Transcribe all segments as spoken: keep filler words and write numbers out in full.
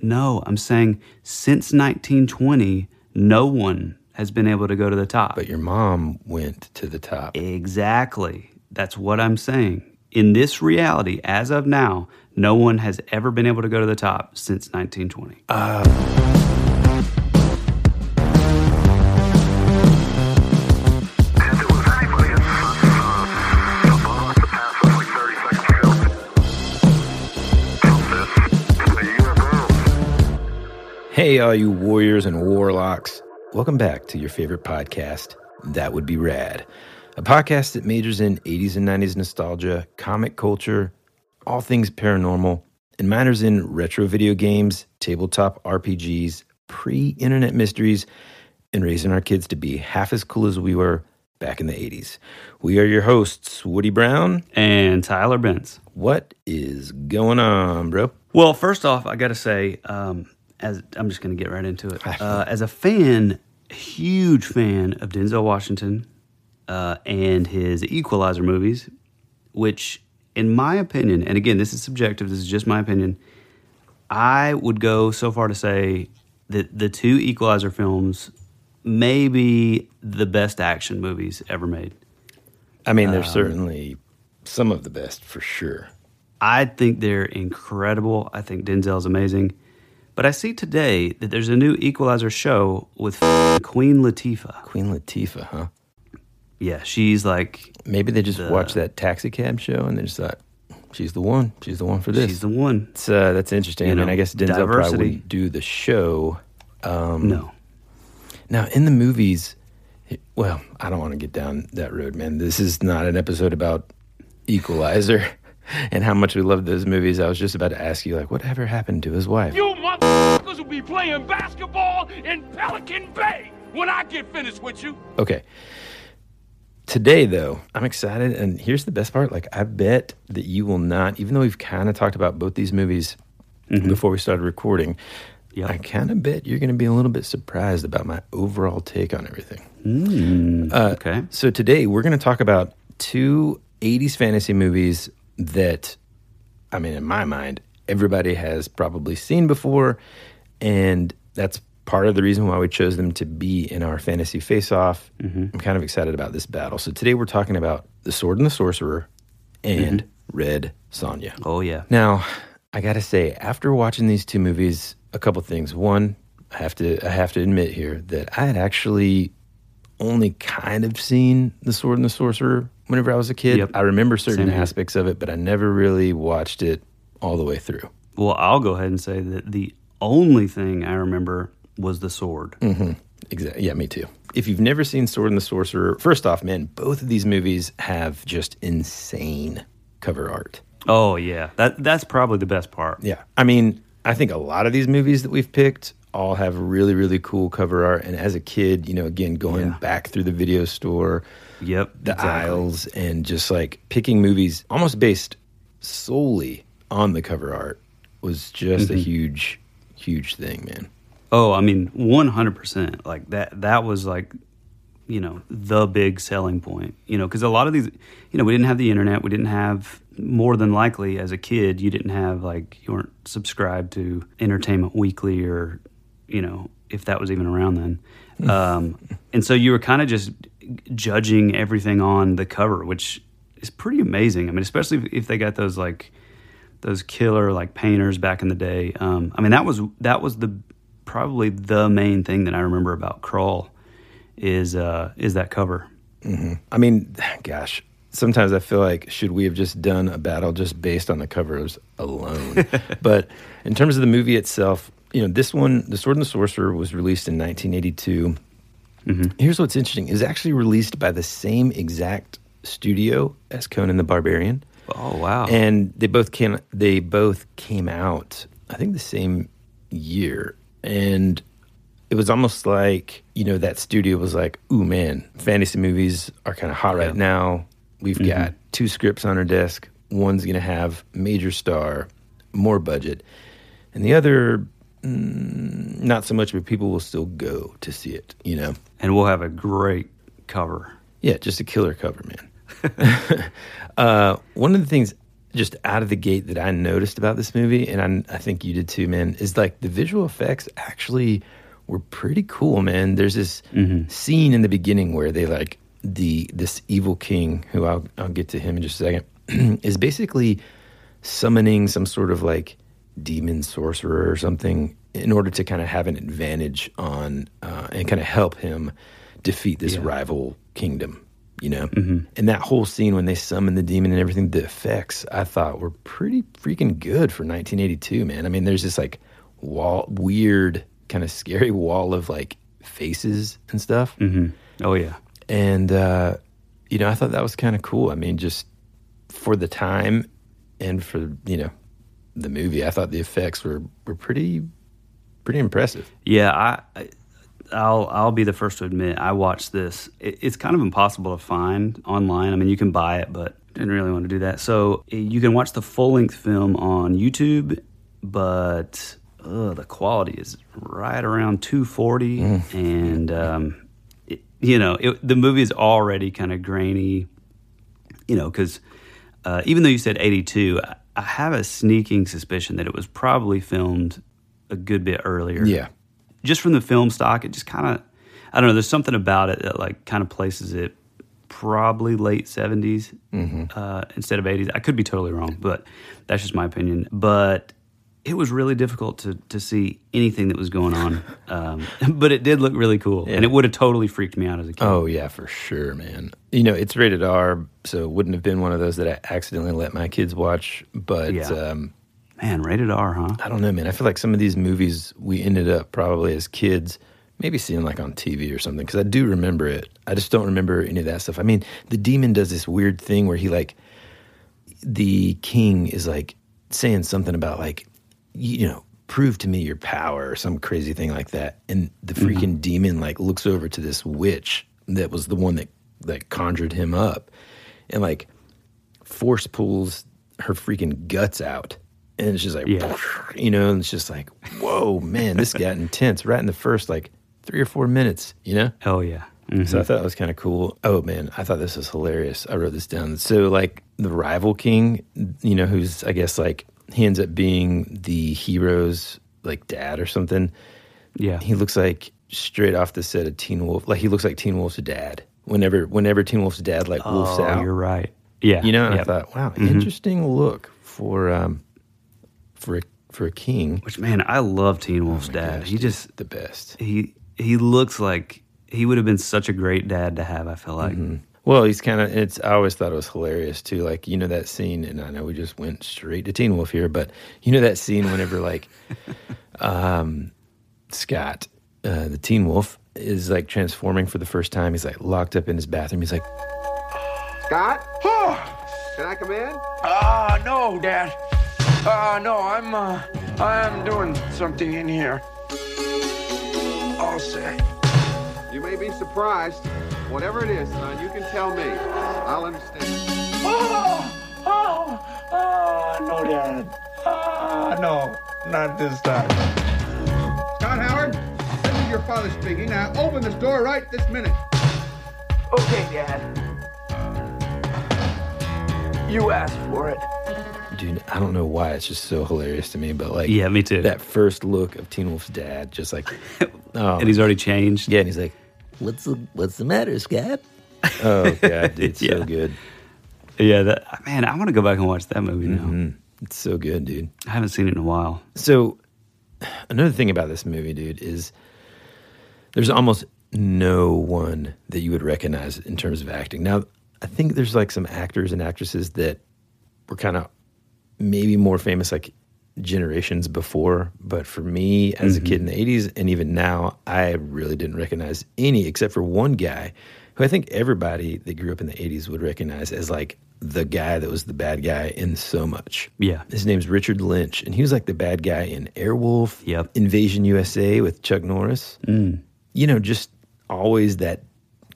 No, I'm saying since nineteen twenty, no one has been able to go to the top. But your mom went to the top. Exactly. That's what I'm saying. In this reality, as of now, no one has ever been able to go to the top since nineteen twenty. Uh... Hey, all you warriors and warlocks. Welcome back to your favorite podcast, That Would Be Rad, a podcast that majors in eighties and nineties nostalgia, comic culture, all things paranormal, and minors in retro video games, tabletop R P Gs, pre-internet mysteries, and raising our kids to be half as cool as we were back in the eighties. We are your hosts, Woody Brown and Tyler Benz. What is going on, bro? Well, first off, I got to say... um, As I'm just going to get right into it. Uh, as a fan, huge fan of Denzel Washington uh, and his Equalizer movies, which, in my opinion, and again, this is subjective, this is just my opinion, I would go so far to say that the two Equalizer films may be the best action movies ever made. I mean, they're um, certainly some of the best, for sure. I think they're incredible. I think Denzel's amazing. But I see today that there's a new Equalizer show with f- Queen Latifah. Queen Latifah, huh? Yeah, she's like... Maybe they just the, watched that Taxi Cab show and they just thought, she's the one. She's the one for this. She's the one. It's, uh, that's interesting. You know, I mean, I guess Denzel diversity. Probably wouldn't do the show. Um, no. Now, in the movies... Well, I don't want to get down that road, man. This is not an episode about Equalizer. And how much we loved those movies. I was just about to ask you, like, whatever happened to his wife? You motherfuckers will be playing basketball in Pelican Bay when I get finished with you. Okay. Today, though, I'm excited. And here's the best part. Like, I bet that you will not, even though we've kind of talked about both these movies mm-hmm. before we started recording, yep. I kind of bet you're going to be a little bit surprised about my overall take on everything. Mm, uh, okay. So today, we're going to talk about two eighties fantasy movies that, I mean, in my mind, everybody has probably seen before, and that's part of the reason why we chose them to be in our fantasy face-off. Mm-hmm. I'm kind of excited about this battle. So today we're talking about The Sword and the Sorcerer and mm-hmm. Red Sonja. Oh, yeah. Now, I gotta say, after watching these two movies, a couple things. One, I have to, I have to admit here that I had actually only kind of seen The Sword and the Sorcerer whenever I was a kid. Yep. I remember certain aspects of it, but I never really watched it all the way through. Well, I'll go ahead and say that the only thing I remember was the sword. Mm-hmm. Exactly. Yeah, me too. If you've never seen Sword and the Sorcerer, first off, man, both of these movies have just insane cover art. Oh, yeah. That That's probably the best part. Yeah. I mean, I think a lot of these movies that we've picked all have really, really cool cover art. And as a kid, you know, again, going yeah. back through the video store, yep, the exactly. aisles, and just like picking movies almost based solely on the cover art was just mm-hmm. a huge, huge thing, man. Oh, I mean, one hundred percent. Like that, that was like, you know, the big selling point, you know, because a lot of these, you know, we didn't have the internet. We didn't have, more than likely as a kid, you didn't have like, you weren't subscribed to Entertainment Weekly or, you know, if that was even around then. Um, and so you were kind of just judging everything on the cover, which is pretty amazing. I mean, especially if, if they got those like those killer like painters back in the day. Um, I mean, that was that was the probably the main thing that I remember about Krull is uh, is that cover. Mm-hmm. I mean, gosh, sometimes I feel like should we have just done a battle just based on the covers alone? But in terms of the movie itself, you know, this one, The Sword and the Sorcerer, was released in nineteen eighty-two. Mm-hmm. Here's what's interesting. It was actually released by the same exact studio as Conan the Barbarian. Oh, wow. And they both came, they both came out, I think, the same year. And it was almost like, you know, that studio was like, ooh, man, fantasy movies are kind of hot right yeah. now. We've mm-hmm. got two scripts on our desk. One's going to have major star, more budget. And the other... Mm, not so much, but people will still go to see it, you know. And we'll have a great cover. Yeah, just a killer cover, man. uh, one of the things just out of the gate that I noticed about this movie, and I, I think you did too, man, is like the visual effects actually were pretty cool, man. There's this mm-hmm. scene in the beginning where they like the this evil king, who I'll, I'll get to him in just a second, is basically summoning some sort of like demon sorcerer or something in order to kind of have an advantage on uh, and kind of help him defeat this yeah. rival kingdom, you know? Mm-hmm. And that whole scene when they summon the demon and everything, the effects I thought were pretty freaking good for nineteen eighty-two, man. I mean, there's this like wall, weird kind of scary wall of like faces and stuff. Mm-hmm. Oh yeah. And, uh, you know, I thought that was kind of cool. I mean, just for the time and for, you know, the movie, I thought the effects were, were pretty, pretty impressive. Yeah. I, I I'll I'll be the first to admit I watched this. It, it's kind of impossible to find online. I mean, you can buy it, but didn't really want to do that. So you can watch the full length film on YouTube, but uh, the quality is right around two forty, mm. and um, it, you know it, the movie is already kind of grainy. You know, because uh, even though you said eighty-two, I, I have a sneaking suspicion that it was probably filmed a good bit earlier. Yeah. Just from the film stock, it just kind of, I don't know, there's something about it that like kind of places it probably late seventies mm-hmm. uh, instead of eighties. I could be totally wrong, but that's just my opinion. But it was really difficult to to see anything that was going on. Um, but it did look really cool, yeah. and it would have totally freaked me out as a kid. Oh, yeah, for sure, man. You know, it's rated R, so it wouldn't have been one of those that I accidentally let my kids watch, but... Yeah. Um, Man, rated R, huh? I don't know, man. I feel like some of these movies we ended up probably as kids maybe seeing like on T V or something, because I do remember it. I just don't remember any of that stuff. I mean, the demon does this weird thing where he like, the king is like saying something about like, you know, prove to me your power or some crazy thing like that. And the freaking mm-hmm. demon like looks over to this witch that was the one that, that conjured him up and like force pulls her freaking guts out. And it's just like, yeah. you know, and it's just like, whoa, man, this got intense right in the first, like, three or four minutes, you know? Oh, yeah. Mm-hmm. So I thought that was kind of cool. Oh, man, I thought this was hilarious. I wrote this down. So, like, the rival king, you know, who's, I guess, like, he ends up being the hero's, like, dad or something. Yeah. He looks like straight off the set of Teen Wolf. Like, he looks like Teen Wolf's dad. Whenever whenever Teen Wolf's dad, like, wolfs oh, out. Oh, you're right. Yeah. You know, and yep. I thought, wow, mm-hmm. interesting look for... um For a, for a king. Which, man, I love Teen Wolf's oh dad. Gosh, he just... The best. He he looks like... He would have been such a great dad to have, I feel like. Mm-hmm. Well, he's kind of... It's. I always thought it was hilarious, too. Like, you know that scene... And I know we just went straight to Teen Wolf here, but you know that scene whenever, like, um, Scott, uh, the Teen Wolf, is, like, transforming for the first time. He's, like, locked up in his bathroom. He's like... Scott? Can I come in? Ah, uh, no, Dad. Uh, no, I'm, uh, I'm doing something in here. All set. You may be surprised. Whatever it is, son, you can tell me. I'll understand. Oh! Oh! Oh! No, Dad. Ah, uh, no. Not this time. Scott Howard, this is your father speaking. Now open this door right this minute. Okay, Dad. You asked for it. Dude, I don't know why it's just so hilarious to me, but like, yeah, me too. That first look of Teen Wolf's dad, just like, oh, and he's already changed. Yeah, and he's like, "What's the What's the matter, Scott?" Oh God, dude, yeah. So good. Yeah, that, man, I want to go back and watch that movie now. Mm-hmm. It's so good, dude. I haven't seen it in a while. So, another thing about this movie, dude, is there's almost no one that you would recognize in terms of acting. Now, I think there's like some actors and actresses that were kind of maybe more famous like generations before, but for me as mm-hmm. a kid in the eighties and even now, I really didn't recognize any except for one guy who I think everybody that grew up in the eighties would recognize as like the guy that was the bad guy in so much. Yeah. His name's Richard Lynch, and he was like the bad guy in Airwolf, yep. Invasion U S A with Chuck Norris. Mm. You know, just always that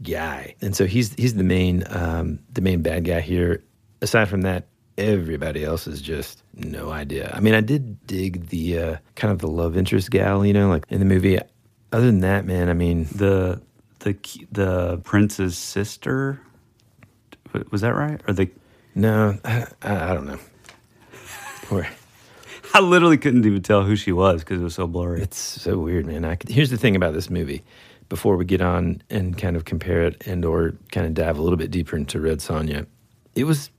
guy. And so he's he's the main um, the main bad guy here. Aside from that, everybody else is just no idea. I mean, I did dig the uh, kind of the love interest gal, you know, like in the movie. Other than that, man, I mean, the the the prince's sister, was that right? Or the no, I, I don't know. Poor. I literally couldn't even tell who she was because it was so blurry. It's so weird, man. I could, here's the thing about this movie. Before we get on and kind of compare it and or kind of dive a little bit deeper into Red Sonja, it was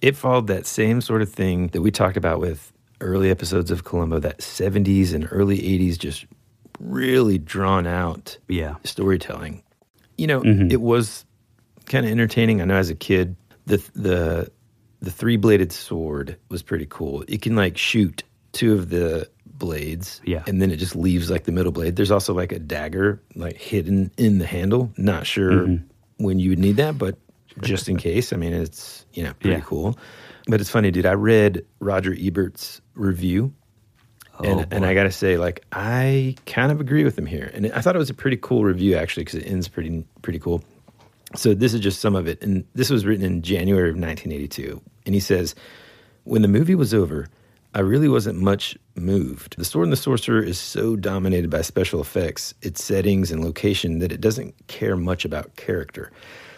it followed that same sort of thing that we talked about with early episodes of Columbo, that seventies and early eighties just really drawn out yeah. storytelling. You know, mm-hmm. it was kind of entertaining. I know as a kid, the the the three-bladed sword was pretty cool. It can like shoot two of the blades, yeah. and then it just leaves like the middle blade. There's also like a dagger like hidden in the handle. Not sure mm-hmm. when you would need that, but just in case. I mean, it's, you know, pretty yeah. cool. But it's funny, dude. I read Roger Ebert's review, oh, and, and I gotta say, like, I kind of agree with him here. And I thought it was a pretty cool review, actually, because it ends pretty pretty cool. So this is just some of it. And this was written in January of nineteen eighty-two. And he says, when the movie was over, I really wasn't much moved. The Sword and the Sorcerer is so dominated by special effects, its settings and location, that it doesn't care much about character.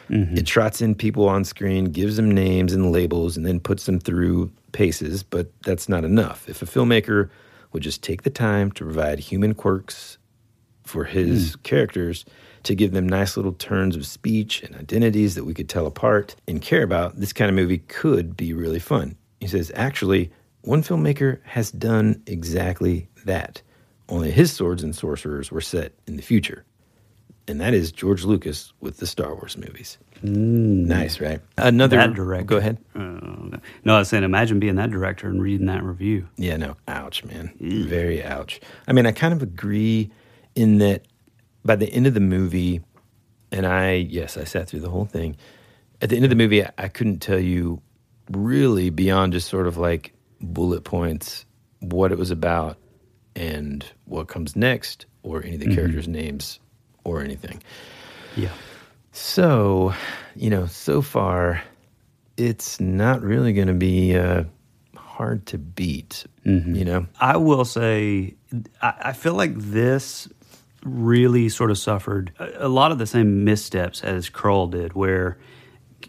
Mm-hmm. It trots in people on screen, gives them names and labels, and then puts them through paces, but that's not enough. If a filmmaker would just take the time to provide human quirks for his mm. characters, to give them nice little turns of speech and identities that we could tell apart and care about, this kind of movie could be really fun. He says, actually, one filmmaker has done exactly that, only his swords and sorcerers were set in the future. And that is George Lucas with the Star Wars movies. Mm. Nice, right? Another that director. Go ahead. Uh, no, I was saying, imagine being that director and reading that review. Yeah, no, ouch, man. Mm. Very ouch. I mean, I kind of agree in that by the end of the movie, and I, yes, I sat through the whole thing. At the end of the movie, I, I couldn't tell you really beyond just sort of like bullet points what it was about and what comes next or any of the mm-hmm. characters' names or anything. Yeah. So, you know, so far, it's not really going to be uh, hard to beat, mm-hmm. you know? I will say, I, I feel like this really sort of suffered a, a lot of the same missteps as Krull did, where,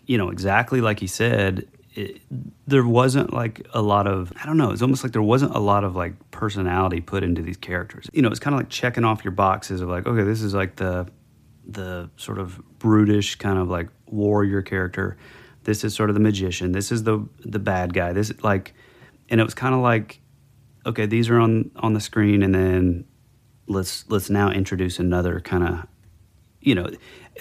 you know, exactly like he said, it, there wasn't like a lot of, I don't know, it's almost like there wasn't a lot of like personality put into these characters. You know, it's kind of like checking off your boxes of like, okay, this is like the the sort of brutish kind of like warrior character. This is sort of the magician. This is the the bad guy. This is like, and it was kind of like, okay, these are on, on the screen, and then let's let's now introduce another kind of, you know,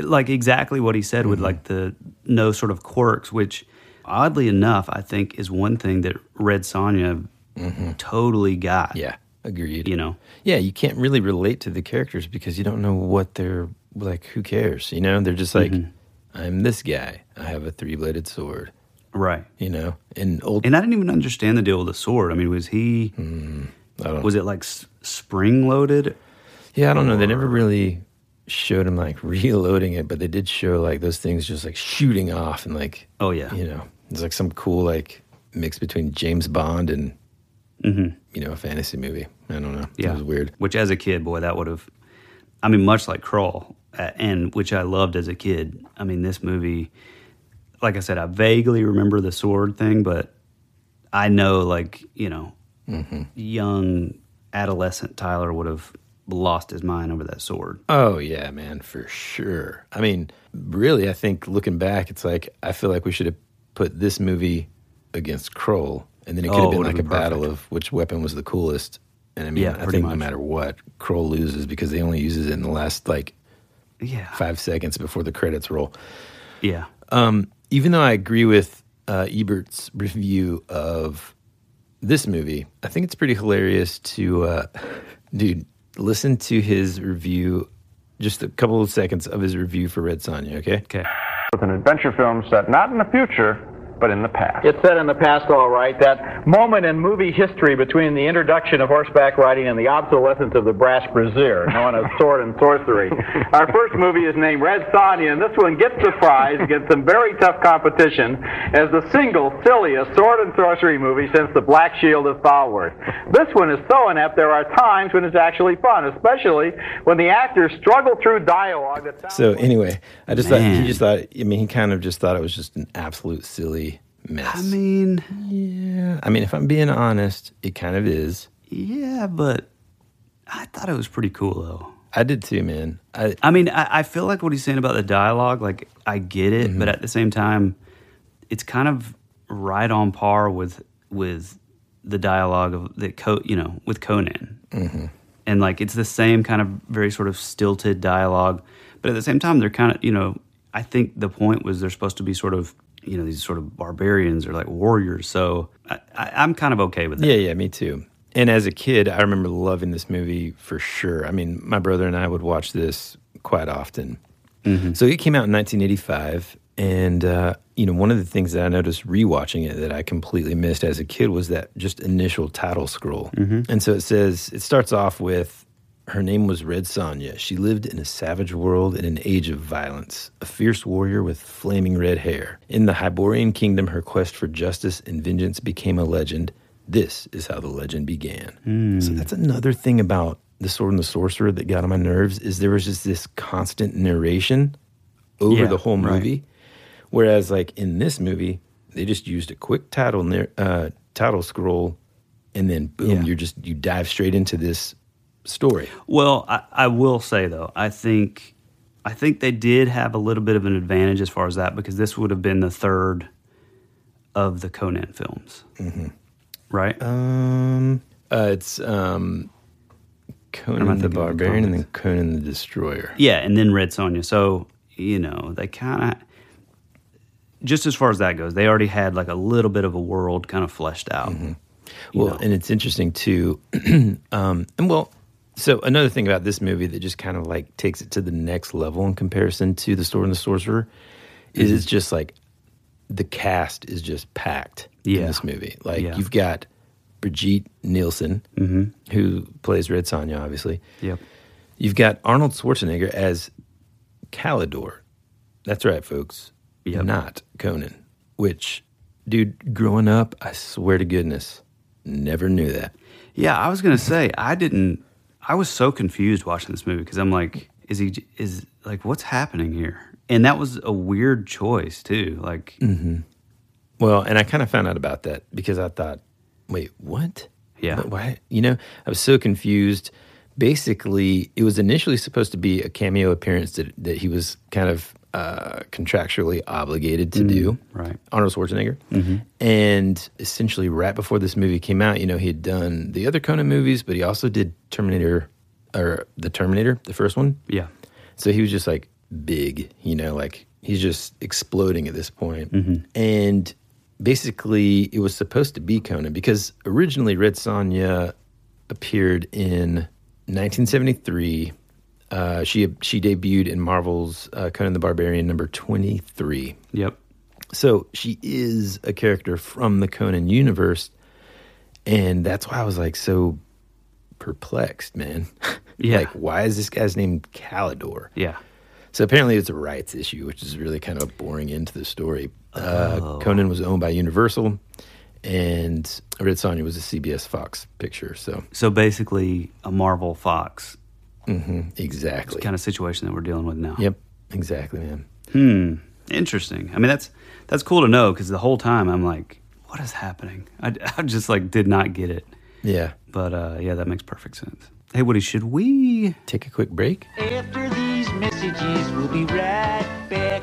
like exactly what he said mm-hmm. with like the no sort of quirks, which oddly enough, I think is one thing that Red Sonja mm-hmm. totally got. Yeah, agreed. You know, yeah, you can't really relate to the characters because you don't know what they're like. Who cares? You know, they're just like, mm-hmm. I'm this guy. I have a three-bladed sword. Right. You know, and old. And I didn't even understand the deal with the sword. I mean, was he? Mm, I don't was know. It like s- spring-loaded? Yeah, I don't or... know. They never really showed him like reloading it, but they did show like those things just like shooting off and like. Oh yeah. You know. It's like some cool like mix between James Bond and, mm-hmm. you know, a fantasy movie. I don't know. Yeah. It was weird. Which as a kid, boy, that would have, I mean, much like Krull, uh, and which I loved as a kid. I mean, this movie, like I said, I vaguely remember the sword thing, but I know like, you know, mm-hmm. young adolescent Tyler would have lost his mind over that sword. Oh, yeah, man, for sure. I mean, really, I think looking back, it's like, I feel like we should have put this movie against Krull, and then it could have oh, been like been a perfect. Battle of which weapon was the coolest. And I mean, yeah, I think much. No matter what, Krull loses because they only uses it in the last like yeah. five seconds before the credits roll. Yeah. Um, even though I agree with uh, Ebert's review of this movie, I think it's pretty hilarious to, uh, dude, listen to his review, just a couple of seconds of his review for Red Sonja, okay? Okay. With an adventure film set not in the future, but in the past. It's set in the past, all right. That moment in movie history between the introduction of horseback riding and the obsolescence of the brass brassiere, known as sword and sorcery. Our first movie is named Red Sonja, and this one gets the prize against some very tough competition as the single silliest sword and sorcery movie since The Black Shield of Falworth. This one is so inept there are times when it's actually fun, especially when the actors struggle through dialogue. That sounds so anyway, I just Man. thought he just thought. I mean, he kind of just thought it was just an absolute silly miss. I mean... Yeah. I mean, if I'm being honest, it kind of is. Yeah, but I thought it was pretty cool, though. I did too, man. I, I mean, I, I feel like what he's saying about the dialogue, like, I get it, mm-hmm. but at the same time, it's kind of right on par with with the dialogue of the Co- you know, with Conan. Mm-hmm. And, like, it's the same kind of very sort of stilted dialogue, but at the same time, they're kind of, you know, I think the point was they're supposed to be sort of, you know, these sort of barbarians or, like, warriors, so I, I, I'm kind of okay with that. Yeah, yeah, me too. And as a kid, I remember loving this movie for sure. I mean, my brother and I would watch this quite often. Mm-hmm. So it came out in nineteen eighty-five, and uh, you know, one of the things that I noticed rewatching it that I completely missed as a kid was that just initial title scroll. Mm-hmm. And so it says, it starts off with, her name was Red Sonja. She lived in a savage world in an age of violence, a fierce warrior with flaming red hair. In the Hyborian kingdom, her quest for justice and vengeance became a legend. This is how the legend began. Mm. So that's another thing about The Sword and the Sorcerer that got on my nerves, is there was just this constant narration over yeah, the whole movie. Right. Whereas, like, in this movie, they just used a quick title uh, title scroll, and then boom, yeah. you're just you dive straight into this story. Well, I, I will say though, I think I think they did have a little bit of an advantage as far as that, because this would have been the third of the Conan films. Mm-hmm. Right? Um, uh, it's um, Conan the Barbarian and then Conan the Destroyer. Yeah, and then Red Sonja. So, you know, they kind of, just as far as that goes, they already had like a little bit of a world kind of fleshed out. Mm-hmm. Well, know? And it's interesting too. um, and well, so another thing about this movie that just kind of like takes it to the next level in comparison to The Sword and the Sorcerer mm-hmm. is it's just like, the cast is just packed yeah. in this movie. Like, yeah. you've got Brigitte Nielsen, mm-hmm. who plays Red Sonja, obviously. Yep. You've got Arnold Schwarzenegger as Kalidor. That's right, folks. Yep. Not Conan. Which, dude, growing up, I swear to goodness, never knew that. Yeah, I was going to say, I didn't... I was so confused watching this movie, because I'm like, is he... is like, what's happening here? And that was a weird choice, too. Like, mm-hmm. Well, and I kind of found out about that because I thought, wait, what? Yeah. But why? You know, I was so confused. Basically, it was initially supposed to be a cameo appearance that, that he was kind of uh, contractually obligated to mm-hmm. do. Right. Arnold Schwarzenegger. Mm-hmm. And essentially right before this movie came out, you know, he had done the other Conan movies, but he also did Terminator, or the Terminator, the first one. Yeah. So he was just like, big, you know, like he's just exploding at this point. Mm-hmm. And basically it was supposed to be Conan, because originally Red Sonja appeared in nineteen seventy-three. Uh, she she debuted in Marvel's uh, Conan the Barbarian number twenty-three. Yep. So she is a character from the Conan universe, and that's why I was like so perplexed, man. Yeah. Like, why is this guy's name Kalidor? Yeah. So apparently it's a rights issue, which is really kind of boring into the story. Uh, oh. Conan was owned by Universal, and Red Sonja was a C B S Fox picture. So so basically a Marvel Fox. Mm-hmm, exactly. It's the kind of situation that we're dealing with now. Yep, exactly, man. Hmm, interesting. I mean, that's that's cool to know, because the whole time I'm like, what is happening? I, I just like did not get it. Yeah. But uh, yeah, that makes perfect sense. Hey, Woody, should we take a quick break? After the- Messages. We'll be right back.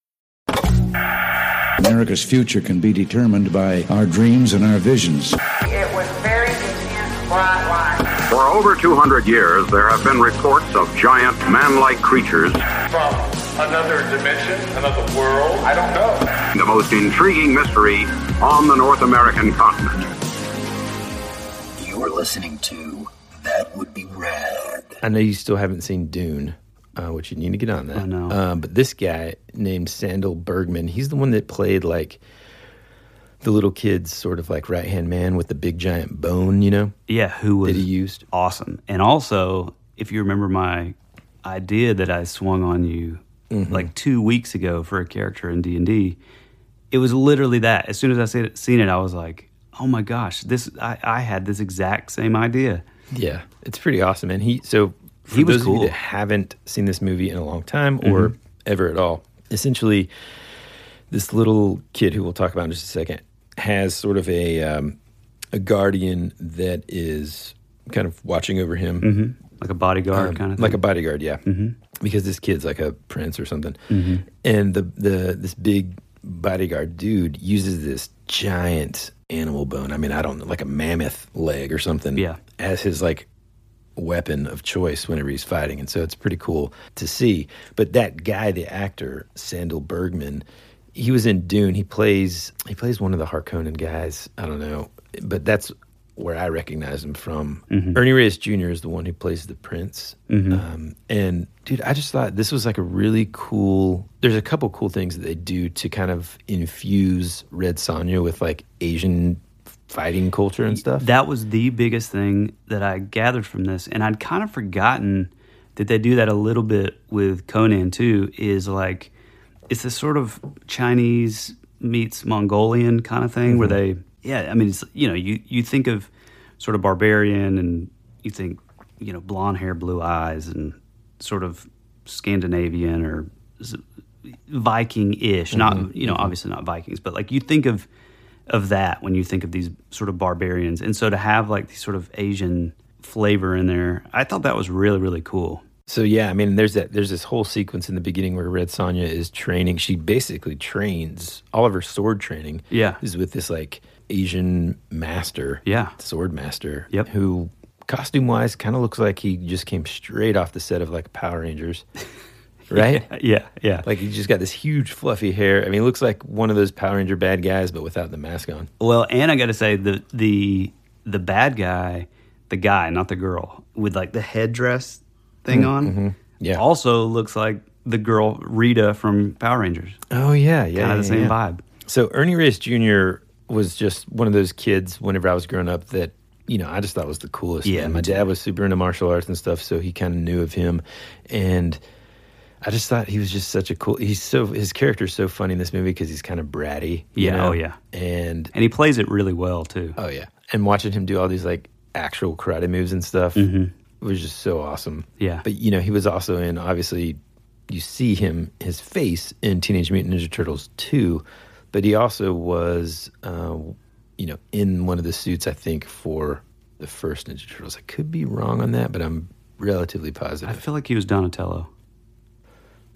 America's future can be determined by our dreams and our visions. It was very intense worldwide. For over two hundred years, there have been reports of giant man-like creatures. From another dimension, another world, I don't know. The most intriguing mystery on the North American continent. You're listening to That Would Be Rad. I know you still haven't seen Dune. Uh, which you need to get on that. I know. Uh, but this guy named Sandal Bergman, he's the one that played like the little kid's sort of like right-hand man with the big giant bone, you know? Yeah, who was that he used. Awesome. And also, if you remember my idea that I swung on you mm-hmm. like two weeks ago for a character in D and D, it was literally that. As soon as I seen it, seen it I was like, oh my gosh, this I, I had this exact same idea. Yeah, it's pretty awesome. And he, so for he was those cool. of you that haven't seen this movie in a long time or mm-hmm. ever at all, essentially this little kid who we'll talk about in just a second has sort of a um, a guardian that is kind of watching over him. Mm-hmm. Like a bodyguard um, kind of thing? Like a bodyguard, yeah. Mm-hmm. Because this kid's like a prince or something. Mm-hmm. And the the this big bodyguard dude uses this giant animal bone. I mean, I don't know, like a mammoth leg or something. Yeah. As his like weapon of choice whenever he's fighting. And so it's pretty cool to see. But that guy, the actor, Sandal Bergman, he was in Dune. He plays he plays one of the Harkonnen guys. I don't know. But that's where I recognize him from. Mm-hmm. Ernie Reyes Junior is the one who plays the prince. Mm-hmm. Um, and dude, I just thought this was like a really cool, there's a couple cool things that they do to kind of infuse Red Sonja with like Asian fighting culture and stuff. That was the biggest thing that I gathered from this. And I'd kind of forgotten that they do that a little bit with Conan too, is like, it's this sort of Chinese meets Mongolian kind of thing mm-hmm. where they, yeah, I mean, it's, you know, you, you think of sort of barbarian and you think, you know, blonde hair, blue eyes and sort of Scandinavian or Viking-ish. Mm-hmm. Not, you know, obviously not Vikings, but like you think of of that when you think of these sort of barbarians. And so to have like these sort of Asian flavor in there, I thought that was really, really cool. So, yeah, I mean, there's that. There's this whole sequence in the beginning where Red Sonja is training. She basically trains, all of her sword training yeah. is with this like Asian master, yeah, sword master, yep. who costume-wise kind of looks like he just came straight off the set of like Power Rangers, right? yeah, yeah, yeah. Like he just got this huge fluffy hair. I mean, he looks like one of those Power Ranger bad guys, but without the mask on. Well, and I got to say, the the the bad guy, the guy, not the girl, with like the headdress thing mm-hmm, on, mm-hmm, yeah, also looks like the girl Rita from Power Rangers. Oh yeah, yeah, kind of yeah, the same yeah. vibe. So Ernie Reyes Junior was just one of those kids whenever I was growing up that, you know, I just thought was the coolest. Yeah, man. My dad was super into martial arts and stuff, so he kind of knew of him. And I just thought he was just such a cool, he's so, his character's so funny in this movie because he's kind of bratty. Yeah, you know? Oh yeah. And and he plays it really well too. Oh yeah. And watching him do all these like actual karate moves and stuff mm-hmm. was just so awesome. Yeah. But you know, he was also in, obviously, you see him, his face in Teenage Mutant Ninja Turtles two, but he also was, uh, you know, in one of the suits, I think, for the first Ninja Turtles. I could be wrong on that, but I'm relatively positive. I feel like he was Donatello.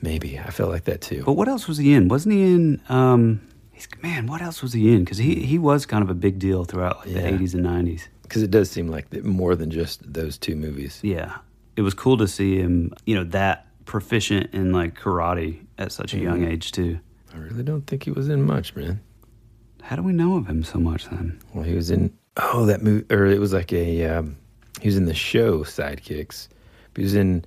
Maybe. I felt like that, too. But what else was he in? Wasn't he in, um, he's, man, what else was he in? Because he, he was kind of a big deal throughout like, yeah. the eighties and nineties. Because it does seem like more than just those two movies. Yeah. It was cool to see him, you know, that proficient in, like, karate at such a mm-hmm. young age, too. I really don't think he was in much, man. How do we know of him so much then? Well, he was in, oh, that movie, or it was like a, um, he was in the show Sidekicks. But he was in,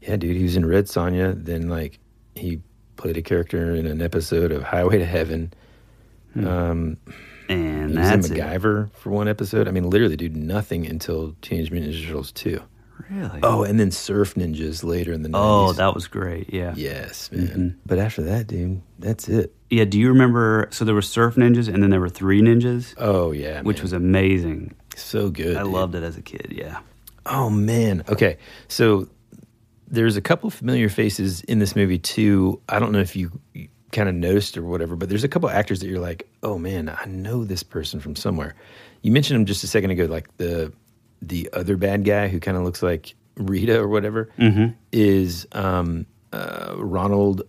yeah, dude, he was in Red Sonja. Then, like, he played a character in an episode of Highway to Heaven. Hmm. Um, and he was that's in MacGyver it. for one episode. I mean, literally, dude, nothing until Teenage Mutant Ninja Turtles two. Really? Oh, and then Surf Ninjas later in the nineties. Oh, that was great, yeah. Yes, man. Mm-hmm. But after that, dude, that's it. Yeah, do you remember, so there were Surf Ninjas and then there were Three Ninjas? Oh, yeah, which man. was amazing. So good. I dude. loved it as a kid, yeah. Oh, man. Okay, so there's a couple of familiar faces in this movie, too. I don't know if you, you kind of noticed or whatever, but there's a couple of actors that you're like, oh, man, I know this person from somewhere. You mentioned him just a second ago, like the... the other bad guy who kind of looks like Rita or whatever mm-hmm. is um, uh, Ronald,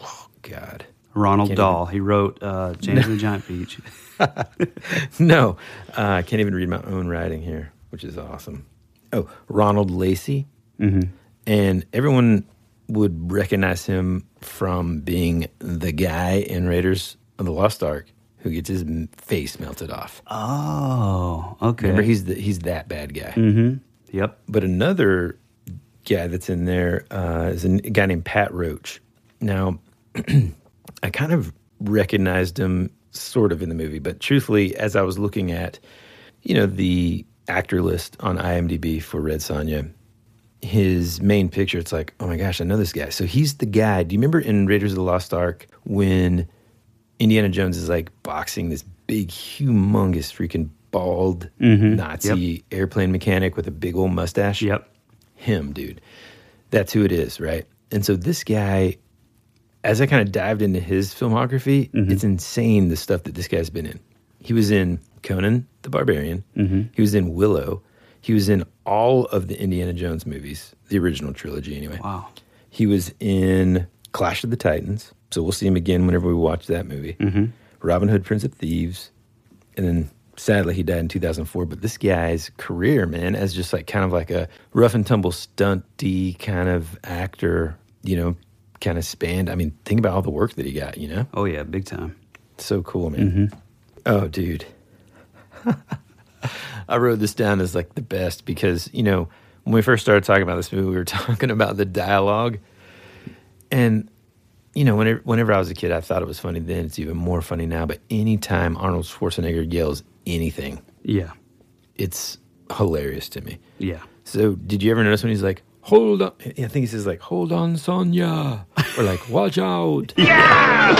oh God. Ronald Dahl. Even, he wrote uh, James no. and the Giant Peach. no, I uh, can't even read my own writing here, which is awesome. Oh, Ronald Lacey. Mm-hmm. And everyone would recognize him from being the guy in Raiders of the Lost Ark who gets his face melted off. Oh, okay. Remember, he's the, he's that bad guy. Mm-hmm. Yep. But another guy that's in there uh, is a guy named Pat Roach. Now, I kind of recognized him sort of in the movie. But truthfully, as I was looking at, you know, the actor list on IMDb for Red Sonja, his main picture, it's like, oh my gosh, I know this guy. So he's the guy. Do you remember in Raiders of the Lost Ark when Indiana Jones is like boxing this big, humongous, freaking bald mm-hmm. Nazi yep. airplane mechanic with a big old mustache? Yep. Him, dude. That's who it is, right? And so this guy, as I kind of dived into his filmography, mm-hmm. it's insane the stuff that this guy's been in. He was in Conan the Barbarian. Mm-hmm. He was in Willow. He was in all of the Indiana Jones movies, the original trilogy anyway. Wow. He was in Clash of the Titans, so we'll see him again whenever we watch that movie. Mm-hmm. Robin Hood, Prince of Thieves. And then sadly he died in two thousand four, but this guy's career, man, as just like kind of like a rough and tumble stunty kind of actor, you know, kind of spanned. I mean, think about all the work that he got, you know? Oh yeah, big time. So cool, man. Mm-hmm. Oh, dude. I wrote this down as like the best because, you know, when we first started talking about this movie, we were talking about the dialogue. And, you know, whenever, whenever I was a kid, I thought it was funny then. It's even more funny now. But anytime Arnold Schwarzenegger yells anything, yeah, it's hilarious to me. Yeah. So did you ever notice when he's like, hold on? I think he says like, hold on, Sonja. Or like, watch out. Yeah!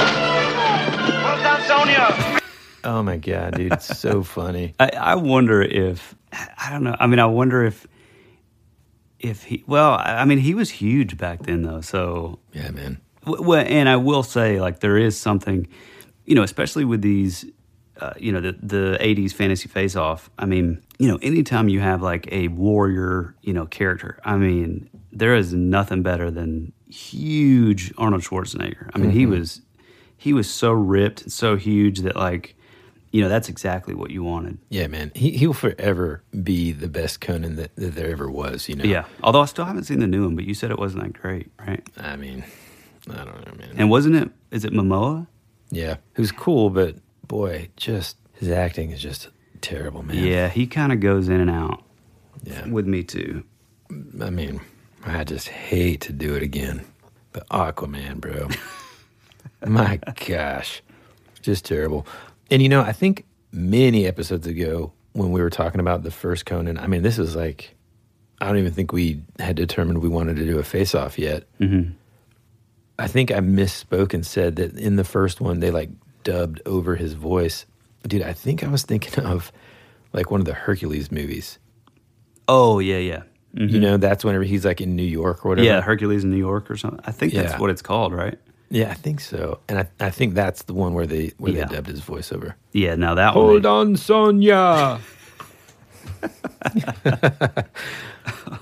Hold on, Sonja. Oh my God, dude, it's so funny. I, I wonder if, I don't know, I mean, I wonder if, if he, well, I mean, he was huge back then, though, so. Yeah, man. W- well, and I will say, like, there is something, you know, especially with these, uh, you know, the, the eighties fantasy face-off, I mean, you know, anytime you have, like, a warrior, you know, character, I mean, there is nothing better than huge Arnold Schwarzenegger. I mean, mm-hmm. he was, he was so ripped and so huge that, like, you know, that's exactly what you wanted. Yeah, man. He, he'll forever be the best Conan that, that there ever was, you know? Yeah. Although I still haven't seen the new one, but you said it wasn't that great, right? I mean, I don't know, man. And wasn't it, is it Momoa? Yeah. Who's cool, but boy, just his acting is just terrible, man. Yeah, he kind of goes in and out. Yeah. With me, too. I mean, I just hate to do it again. But Aquaman, bro. My gosh. Just terrible. And, you know, I think many episodes ago when we were talking about the first Conan, I mean, this is like, I don't even think we had determined we wanted to do a face-off yet. Mm-hmm. I think I misspoke and said that in the first one, they like dubbed over his voice. Dude, I think I was thinking of like one of the Hercules movies. Oh, yeah, yeah. Mm-hmm. You know, that's whenever he's like in New York or whatever. Yeah, Hercules in New York or something. I think that's yeah. what it's called, right? Yeah, I think so. And I, I think that's the one where they where yeah. they dubbed his voiceover. Yeah, now that Hold one. Hold on, Sonja.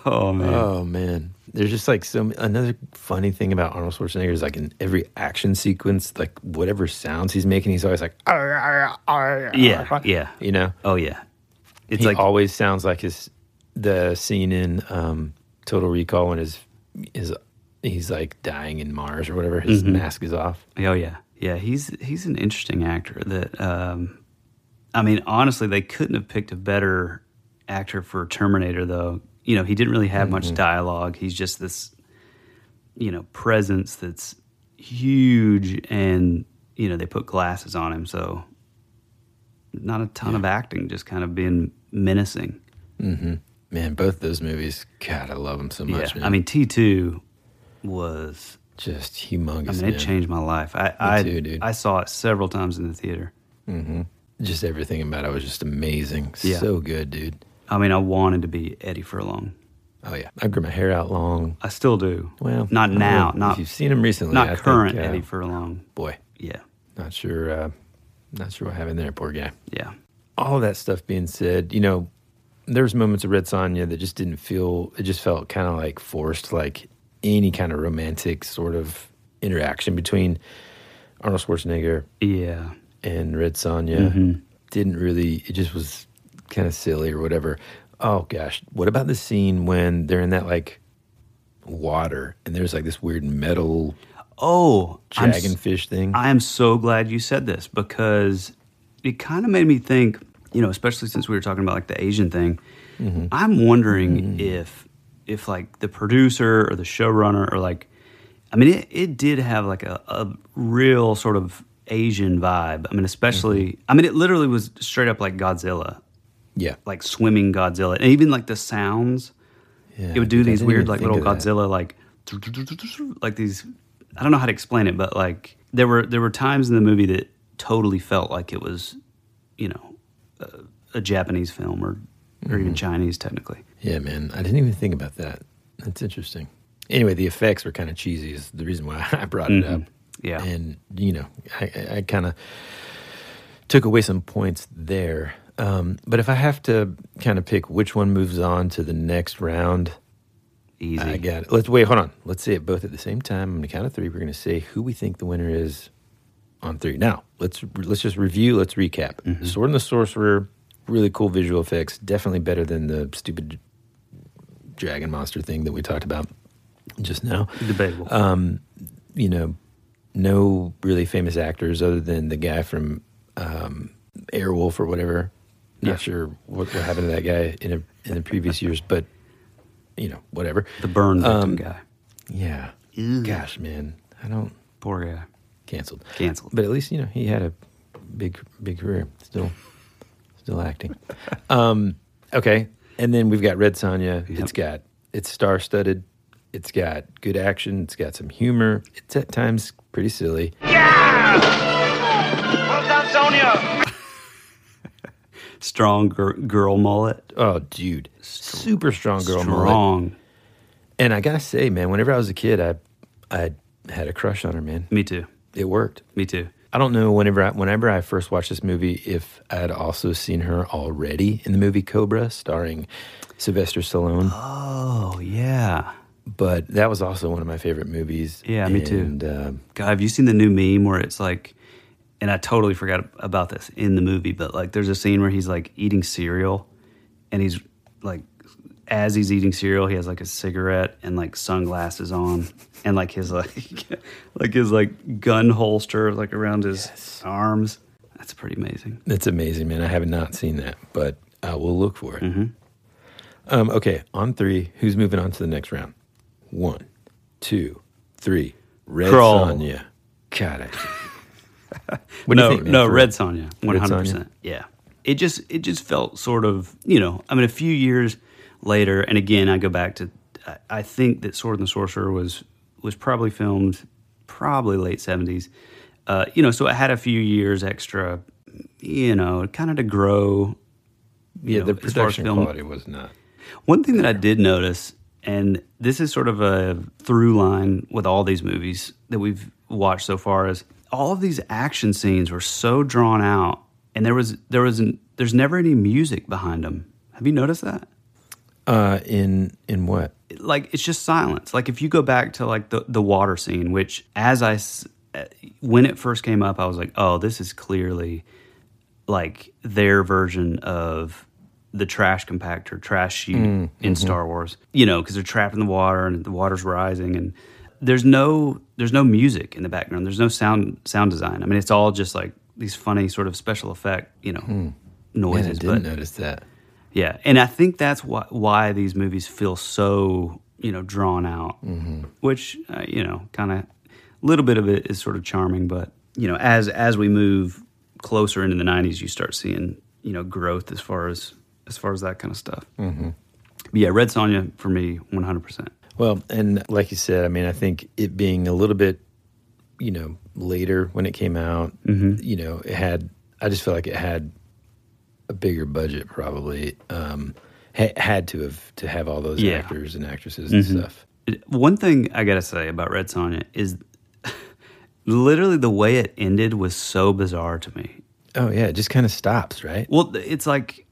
Oh, man. Oh, man. There's just like so many. Another funny thing about Arnold Schwarzenegger is like in every action sequence, like whatever sounds he's making, he's always like, ar, ar, ar, yeah, ar, yeah. You know? Oh, yeah. It's he like always sounds like his the scene in um, Total Recall when his his. He's like dying in Mars or whatever. His mm-hmm. mask is off. Oh yeah, yeah. He's he's an interesting actor. That um, I mean, honestly, they couldn't have picked a better actor for Terminator, though. You know, he didn't really have mm-hmm. much dialogue. He's just this, you know, presence that's huge, and you know they put glasses on him, so not a ton yeah. of acting, just kind of being menacing. Mm-hmm. Man, both those movies. God, I love them so much. Yeah, man. I mean, T two. Was just humongous. I mean, it man. changed my life. I I, too, I saw it several times in the theater. Mm-hmm. Just everything about it was just amazing. Yeah. So good, dude. I mean, I wanted to be Eddie Furlong. Oh yeah, I grew my hair out long. I still do. Well, not now. Not if you've seen him recently. Not I current think, uh, Eddie Furlong. Boy, yeah. Not sure. Uh, not sure what happened there. Poor guy. Yeah. All of that stuff being said, you know, there's moments of Red Sonja that just didn't feel. It just felt kind of like forced. Like any kind of romantic sort of interaction between Arnold Schwarzenegger yeah. and Red Sonja mm-hmm. didn't really, it just was kind of silly or whatever. Oh gosh, what about the scene when they're in that like water and there's like this weird metal oh, dragonfish I'm, thing? I am so glad you said this because it kind of made me think, you know, especially since we were talking about like the Asian thing, mm-hmm. I'm wondering mm-hmm. if if like the producer or the showrunner or like, I mean, it, it did have like a, a real sort of Asian vibe. I mean, especially, mm-hmm. I mean, it literally was straight up like Godzilla. Yeah. Like swimming Godzilla. And even like the sounds, yeah, it would do these weird like little Godzilla, like, like these, I don't know how to explain it, but like there were there were times in the movie that totally felt like it was, you know, a, a Japanese film or, or mm-hmm. even Chinese technically. Yeah, man. I didn't even think about that. That's interesting. Anyway, the effects were kind of cheesy is the reason why I brought it mm-hmm. up. Yeah. And, you know, I, I kind of took away some points there. Um, but if I have to kind of pick which one moves on to the next round, easy. I got it. Let's wait, hold on. Let's say it both at the same time. On the count of three, we're going to say who we think the winner is on three. Now, let's let's just review, let's recap. Mm-hmm. Sword and the Sorcerer, really cool visual effects, definitely better than the stupid dragon monster thing that we talked about just now. Debatable. Um, you know, no really famous actors other than the guy from um, Airwolf or whatever. Not yeah. sure what, what happened to that guy in a, in the previous years, but, you know, whatever. The burn victim um, guy. Yeah. Ew. Gosh, man. I don't. Poor guy. Canceled. Canceled. But at least, you know, he had a big, big career. Still, still acting. um, okay. And then we've got Red Sonja. Yep. It's got, it's star-studded. It's got good action. It's got some humor. It's at times pretty silly. Yeah! Well done, Sonja! Strong gr- girl mullet. Oh, dude. Strong, super strong girl strong. mullet. Strong. And I got to say, man, whenever I was a kid, I I had a crush on her, man. Me too. It worked. Me too. I don't know whenever I, whenever I first watched this movie if I had also seen her already in the movie Cobra starring Sylvester Stallone. Oh, yeah. But that was also one of my favorite movies. Yeah, and, me too. Uh, God, have you seen the new meme where it's like, and I totally forgot about this in the movie, but like there's a scene where he's like eating cereal and he's like, as he's eating cereal, he has like a cigarette and like sunglasses on and like his like, like his like gun holster like around his yes. arms. That's pretty amazing. That's amazing, man. I have not seen that, but I will look for it. Mm-hmm. Um, okay, on three, who's moving on to the next round? One, two, three. Red Krull. Sonja. God, I no, think, no, Red Sonja, one hundred percent. Yeah, it just it just felt sort of, you know. I mean, a few years later, and again, I go back to I, I think that Sword and the Sorcerer was was probably filmed probably late seventies. Uh, you know, so it had a few years extra, you know, kind of to grow. Yeah, know, the production quality was not. One thing there. that I did notice. And this is sort of a through line with all these movies that we've watched so far is all of these action scenes were so drawn out, and there was there was an, there's never any music behind them. Have you noticed that? Uh, in in what? Like it's just silence. Like if you go back to like the, the water scene, which as I when it first came up, I was like, oh, this is clearly like their version of the trash compactor, trash chute mm, in mm-hmm. Star Wars, you know, because they're trapped in the water and the water's rising, and there's no there's no music in the background. There's no sound sound design. I mean, it's all just like these funny sort of special effect, you know, mm. noises. Man, I didn't but, notice that. Yeah, and I think that's why why these movies feel so, you know, drawn out, mm-hmm. which uh, you know, kind of a little bit of it is sort of charming, but you know, as as we move closer into the nineties, you start seeing, you know, growth as far as as far as that kind of stuff. Mm-hmm. Yeah, Red Sonja for me, one hundred percent. Well, and like you said, I mean, I think it being a little bit, you know, later when it came out, mm-hmm. you know, it had, I just feel like it had a bigger budget probably. Um, ha- had to have, to have all those yeah. actors and actresses mm-hmm. and stuff. One thing I got to say about Red Sonja is literally the way it ended was so bizarre to me. Oh yeah, it just kind of stops, right? Well, it's like,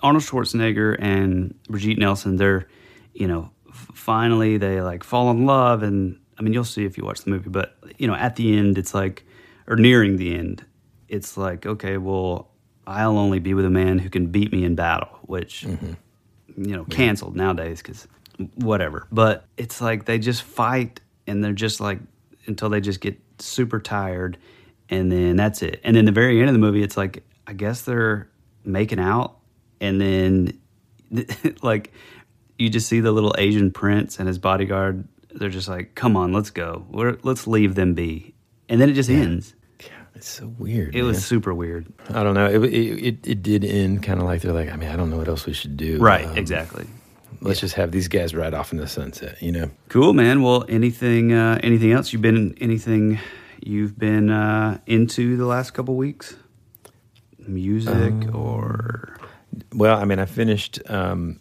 Arnold Schwarzenegger and Brigitte Nielsen, they're, you know, f- finally they like fall in love. And I mean, you'll see if you watch the movie, but, you know, at the end, it's like, or nearing the end, it's like, okay, well, I'll only be with a man who can beat me in battle, which, mm-hmm. you know, canceled yeah. nowadays because whatever. But it's like they just fight and they're just like, until they just get super tired. And then that's it. And then the very end of the movie, it's like, I guess they're making out. And then, like, you just see the little Asian prince and his bodyguard. They're just like, come on, let's go. We're, let's leave them be. And then it just yeah. ends. It's so weird. It man. was super weird. I don't know. It it, it did end kind of like they're like, I mean, I don't know what else we should do. Right, um, exactly. Let's yeah. just have these guys ride off in the sunset, you know? Cool, man. Well, anything uh, anything else? You've been anything you've been uh, into the last couple weeks? Music um, or... Well, I mean, I finished... Um,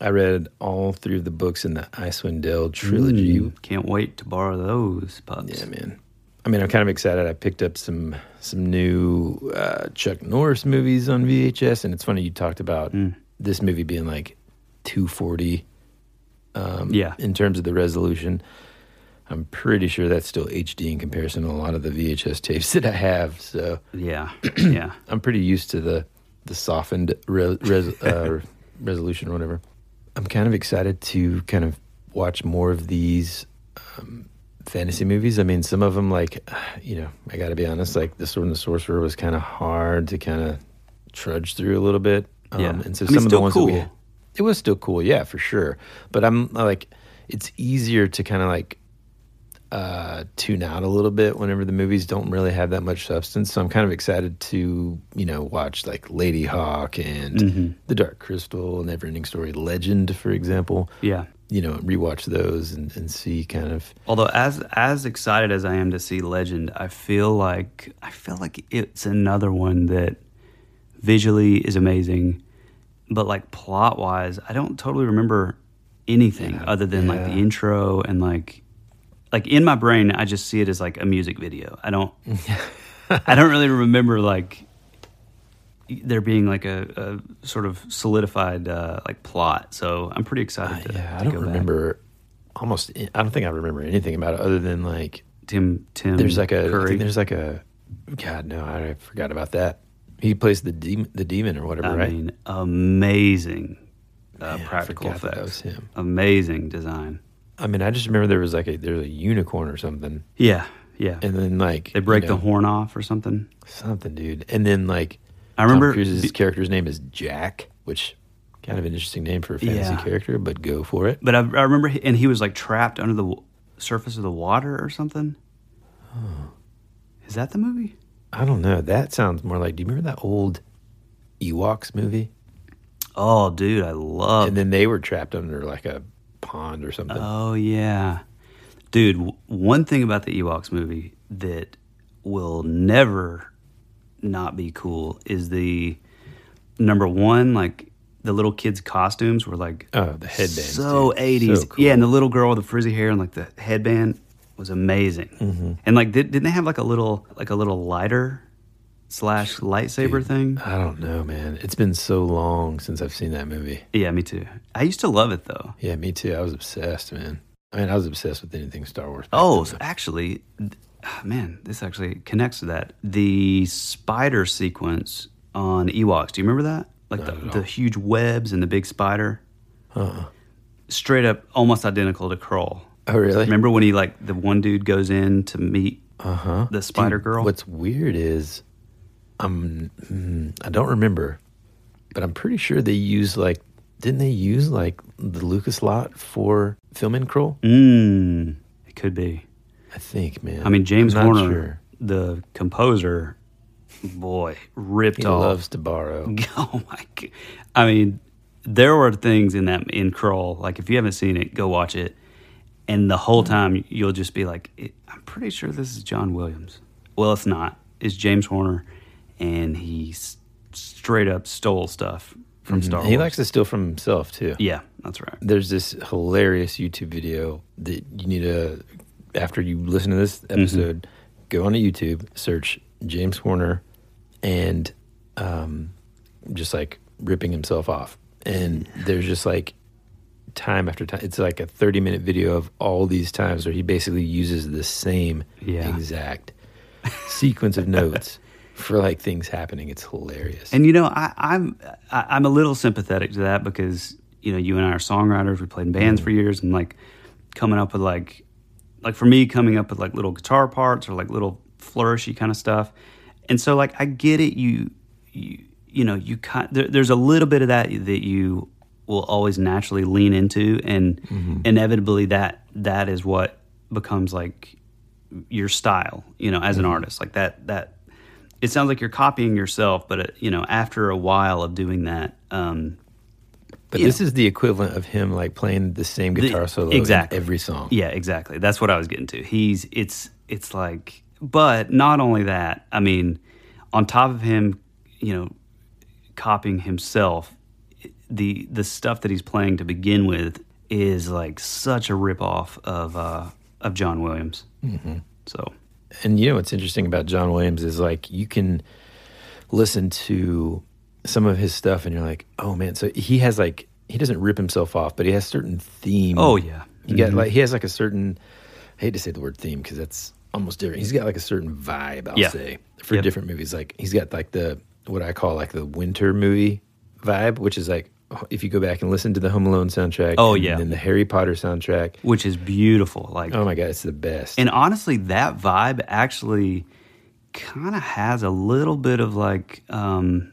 I read all three of the books in the Icewind Dale trilogy. Mm, can't wait to borrow those pups. Yeah, man. I mean, I'm kind of excited. I picked up some some new uh, Chuck Norris movies on V H S, and it's funny you talked about mm. this movie being like two forty um, yeah. in terms of the resolution. I'm pretty sure that's still H D in comparison to a lot of the V H S tapes that I have. So yeah, yeah. I'm pretty used to the, the softened re- res- uh, resolution or whatever. I'm kind of excited to kind of watch more of these um, fantasy movies. I mean, some of them, like, you know, I got to be honest, like The Sword and the Sorcerer was kind of hard to kind of trudge through a little bit. Um, yeah. And so I mean, some of the ones cool. that we had, it was still cool, yeah, for sure. But I'm like, it's easier to kind of like uh, tune out a little bit whenever the movies don't really have that much substance. So I'm kind of excited to, you know, watch like Lady Hawk and mm-hmm. The Dark Crystal and Neverending Story Legend, for example. Yeah. You know, rewatch those and, and see kind of. Although as as excited as I am to see Legend, I feel like I feel like it's another one that visually is amazing, but like plot wise, I don't totally remember anything yeah. other than yeah. like the intro and like. Like in my brain, I just see it as like a music video. I don't, I don't really remember like there being like a, a sort of solidified uh, like plot. So I'm pretty excited. Uh, to, yeah, to I don't remember back. almost. I don't think I remember anything about it other than like Tim. Tim. There's like a. I think there's like a. God no, I forgot about that. He plays the demon, the demon or whatever. I right? mean, amazing uh, Man, practical effects. That that was him. Amazing design. I mean, I just remember there was like a there was a unicorn or something. Yeah, yeah. And then like they break you know, the horn off or something. Something, dude. And then like I remember Tom Cruise's be, character's name is Jack, which kind of an interesting name for a fantasy yeah. character, but go for it. But I, I remember, he, and he was like trapped under the w- surface of the water or something. Huh. Is that the movie? I don't know. That sounds more like. Do you remember that old Ewoks movie? Oh, dude, I love. And then they were trapped under like a. pond or something. Oh yeah, dude. W- one thing about the Ewoks movie that will never not be cool is the number one, like the little kids' costumes were like oh the headbands so eighties, so cool. yeah. And the little girl with the frizzy hair and like the headband was amazing. Mm-hmm. And like did, didn't they have like a little like a little lighter slash lightsaber dude, thing? I don't know, man. It's been so long since I've seen that movie. Yeah, me too. I used to love it, though. Yeah, me too. I was obsessed, man. I mean, I was obsessed with anything Star Wars. Oh, so actually, th- man, this actually connects to that. The spider sequence on Ewoks, do you remember that? Like the, the huge webs and the big spider? Huh. Straight up almost identical to Krull. Oh, really? Remember when he, like, the one dude goes in to meet uh-huh. the spider dude, girl? What's weird is... Um, I don't remember, but I'm pretty sure they used like, didn't they use like the Lucas lot for filming Krull? Mm, it could be. I think, man. I mean, James Horner, sure. the composer, boy, ripped he off. He loves to borrow. Oh my God. I mean, there were things in that, in Krull, like if you haven't seen it, go watch it. And the whole time you'll just be like, it, I'm pretty sure this is John Williams. Well, it's not. It's James Horner. And he s- straight up stole stuff from mm-hmm. Star Wars. He likes to steal from himself, too. Yeah, that's right. There's this hilarious YouTube video that you need to, after you listen to this episode, mm-hmm. go on to YouTube, search James Horner, and um, just like ripping himself off. And there's just like time after time. It's like a thirty-minute video of all these times where he basically uses the same yeah. exact sequence of notes. For like things happening, it's hilarious. And you know, I, I'm I, I'm a little sympathetic to that because you know, you and I are songwriters. We played in bands mm. for years, and like coming up with like like for me, coming up with like little guitar parts or like little flourishy kind of stuff. And so, like I get it. You you you know you kind there, there's a little bit of that that you will always naturally lean into, and mm-hmm. inevitably that that is what becomes like your style, you know, as an artist. Like that, that it sounds like you're copying yourself, but, it, you know, after a while of doing that. Um, but this know, is the equivalent of him like playing the same guitar the, solo exactly. in every song. Yeah, exactly. That's what I was getting to. He's it's it's like, but not only that, I mean, on top of him, you know, copying himself, the the stuff that he's playing to begin with is like such a ripoff of uh, of John Williams. Mm-hmm. So, and you know what's interesting about John Williams is like you can listen to some of his stuff and you're like, oh man, so he has like he doesn't rip himself off, but he has certain theme. Oh yeah, you mm-hmm. got like he has like a certain. I hate to say the word theme because that's almost different. He's got like a certain vibe, I'll yeah. say, for yep. different movies. Like he's got like the what I call like the winter movie vibe, which is like if you go back and listen to the Home Alone soundtrack, oh and yeah, then the Harry Potter soundtrack, which is beautiful. Like oh my god, it's the best. And honestly, that vibe actually kind of has a little bit of like. Um,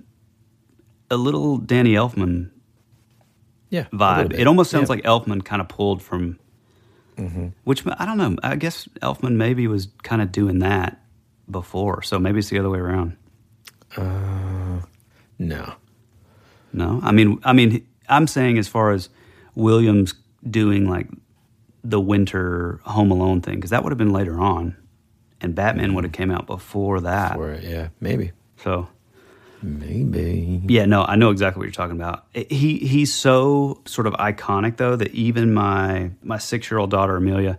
A little Danny Elfman yeah, vibe. It almost sounds yeah. like Elfman kind of pulled from, mm-hmm. which I don't know. I guess Elfman maybe was kind of doing that before, so maybe it's the other way around. Uh, no. No? I mean, I mean, I'm saying as far as Williams doing like the winter Home Alone thing, because that would have been later on, and Batman mm-hmm. would have came out before that. Before it, yeah, maybe. So... Maybe. Yeah, no, I know exactly what you're talking about. He he's so sort of iconic though that even my my six-year-old daughter Amelia,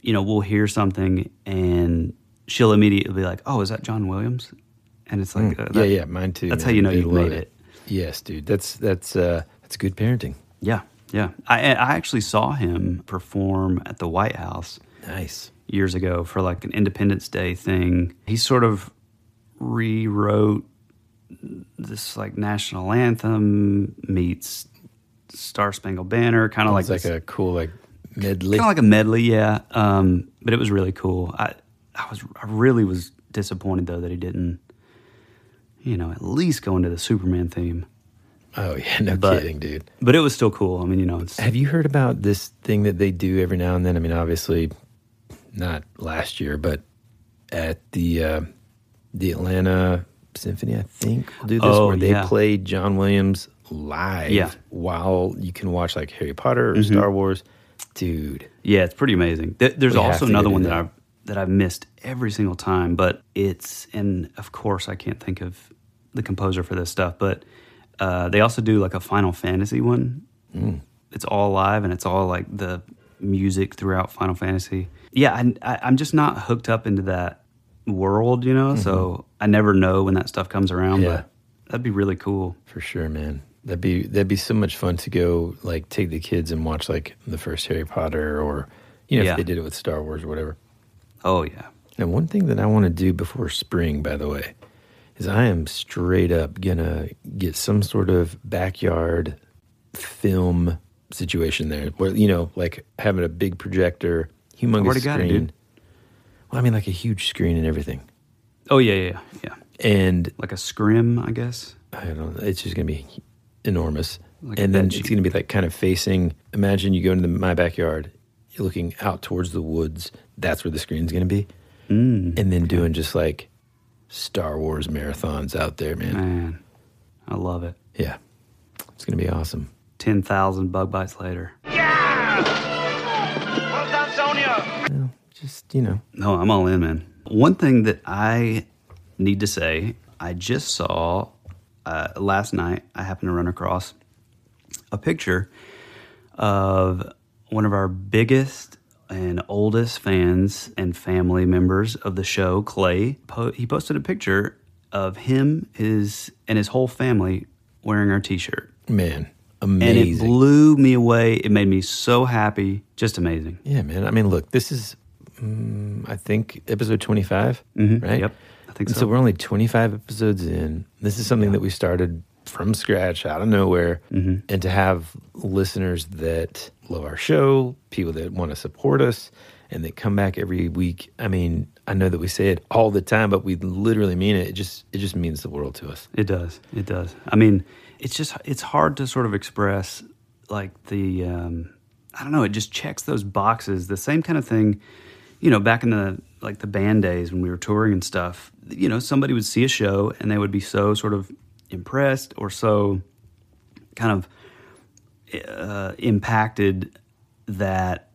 you know, will hear something and she'll immediately be like, "Oh, is that John Williams?" And it's like, mm, uh, that, "Yeah, yeah, mine too." That's man. How you know you made it. it. Yes, dude. That's that's uh, that's good parenting. Yeah, yeah. I I actually saw him perform at the White House. Nice. Years ago for like an Independence Day thing. He sort of rewrote this like national anthem meets Star Spangled Banner, kind of like like this, a cool like medley, kind of like a medley, yeah. Um, but it was really cool. I, I was I really was disappointed though that he didn't, you know, at least go into the Superman theme. Oh yeah, no but, kidding, dude. But it was still cool. I mean, you know, it's, have you heard about this thing that they do every now and then? I mean, obviously, not last year, but at the uh, the Atlanta Symphony, I think, will do this oh, where they yeah. play John Williams live yeah. while you can watch like Harry Potter or mm-hmm. Star Wars. Dude, yeah, it's pretty amazing. Th- there's we also another one that I've that I've missed every single time, but it's and of course I can't think of the composer for this stuff, but uh, they also do like a Final Fantasy one. Mm. It's all live and it's all like the music throughout Final Fantasy. Yeah, I, I, I'm just not hooked up into that world, you know, mm-hmm. so I never know when that stuff comes around, yeah. but that'd be really cool. For sure, man. That'd be that'd be so much fun to go, like, take the kids and watch, like, the first Harry Potter or, you know, yeah. if they did it with Star Wars or whatever. Oh, yeah. And one thing that I want to do before spring, by the way, is I am straight up going to get some sort of backyard film situation there where, you know, like, having a big projector, humongous screen. I already got it, dude. I mean, like a huge screen and everything. Oh, yeah, yeah, yeah. And... like a scrim, I guess? I don't know. It's just going to be enormous. Like and then it's going to be like kind of facing... Imagine you go into the, my backyard, you're looking out towards the woods. That's where the screen's going to be. Mm. And then doing just like Star Wars marathons out there, man. Man, I love it. Yeah. It's going to be awesome. ten thousand bug bites later. Yeah! Well done, Sonia! Well, just, you know. No, I'm all in, man. One thing that I need to say, I just saw uh, last night, I happened to run across a picture of one of our biggest and oldest fans and family members of the show, Clay. Po- he posted a picture of him his and his whole family wearing our T-shirt. Man. Amazing. And it blew me away. It made me so happy. Just amazing. Yeah, man. I mean, look, this is... Mm, I think episode twenty-five, mm-hmm. right? Yep, I think so. So we're only twenty-five episodes in. This is something yeah. that we started from scratch, out of nowhere. Mm-hmm. And to have listeners that love our show, people that want to support us, and that come back every week. I mean, I know that we say it all the time, but we literally mean it. It just it just means the world to us. It does. It does. I mean, it's just it's hard to sort of express like the, um, I don't know, it just checks those boxes. The same kind of thing. You know, back in the like the band days when we were touring and stuff, you know, somebody would see a show and they would be so sort of impressed or so kind of uh, impacted that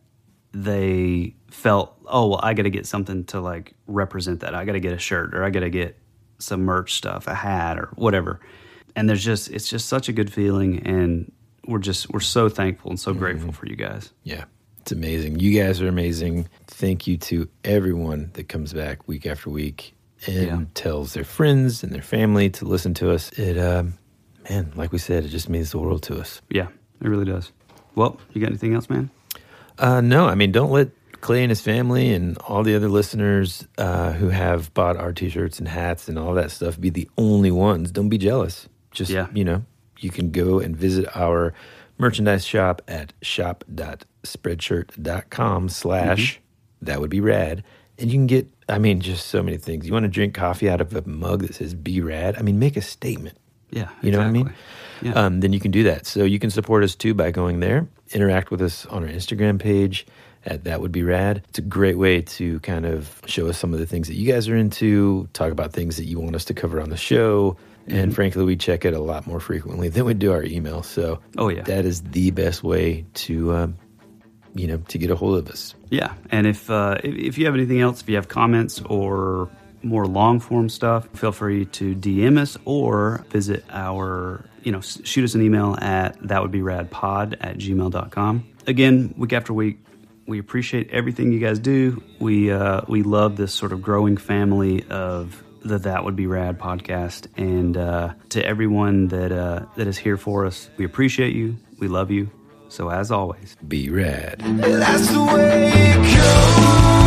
they felt, oh, well, I got to get something to like represent that. I got to get a shirt, or I got to get some merch stuff, a hat or whatever. And there's just, it's just such a good feeling. And we're just, we're so thankful and so mm-hmm. grateful for you guys. Yeah. It's amazing. You guys are amazing. Thank you to everyone that comes back week after week and yeah. tells their friends and their family to listen to us. It, um, man, like we said, it just means the world to us. Yeah, it really does. Well, you got anything else, man? Uh, no, I mean, don't let Clay and his family and all the other listeners uh, who have bought our T-shirts and hats and all that stuff be the only ones. Don't be jealous. Just, yeah. you know, you can go and visit our merchandise shop at shop.spreadshirt.com slash that would be rad. And you can get, I mean, just so many things. You want to drink coffee out of a mug that says be rad? I mean, make a statement. Yeah, you know exactly. what I mean? Yeah. Um, then you can do that. So you can support us too by going there. Interact with us on our Instagram page at That Would Be Rad. It's a great way to kind of show us some of the things that you guys are into, talk about things that you want us to cover on the show, mm-hmm. and frankly, we check it a lot more frequently than we do our email. So oh, yeah. that is the best way to, um, you know, to get a hold of us. Yeah, and if uh, if you have anything else, if you have comments or more long-form stuff, feel free to D M us or visit our, you know, shoot us an email at thatwouldberadpod at gmail dot com. Again, week after week, we appreciate everything you guys do. We uh, we love this sort of growing family of the That Would Be Rad podcast. And uh, to everyone that uh, that is here for us, we appreciate you. We love you. So as always, be rad. That's the way it goes.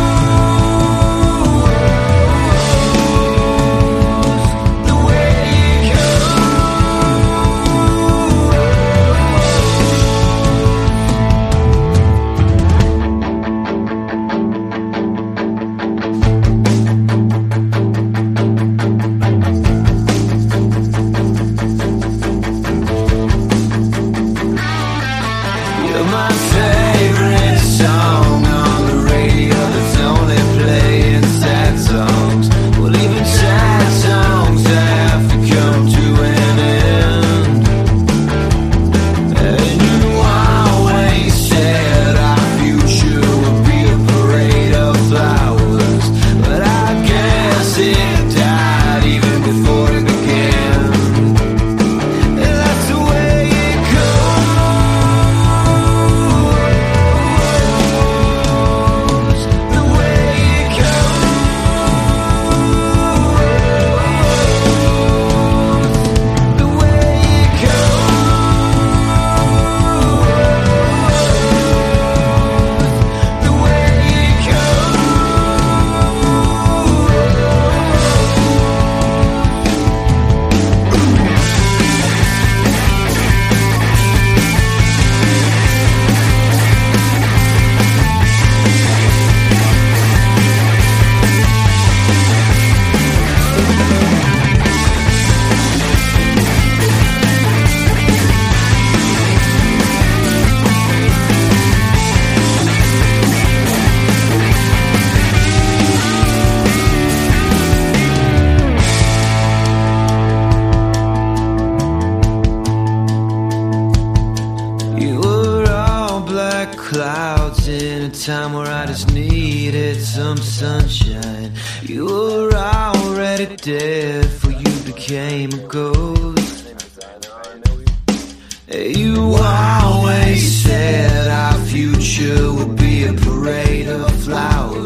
Would be a parade of flowers.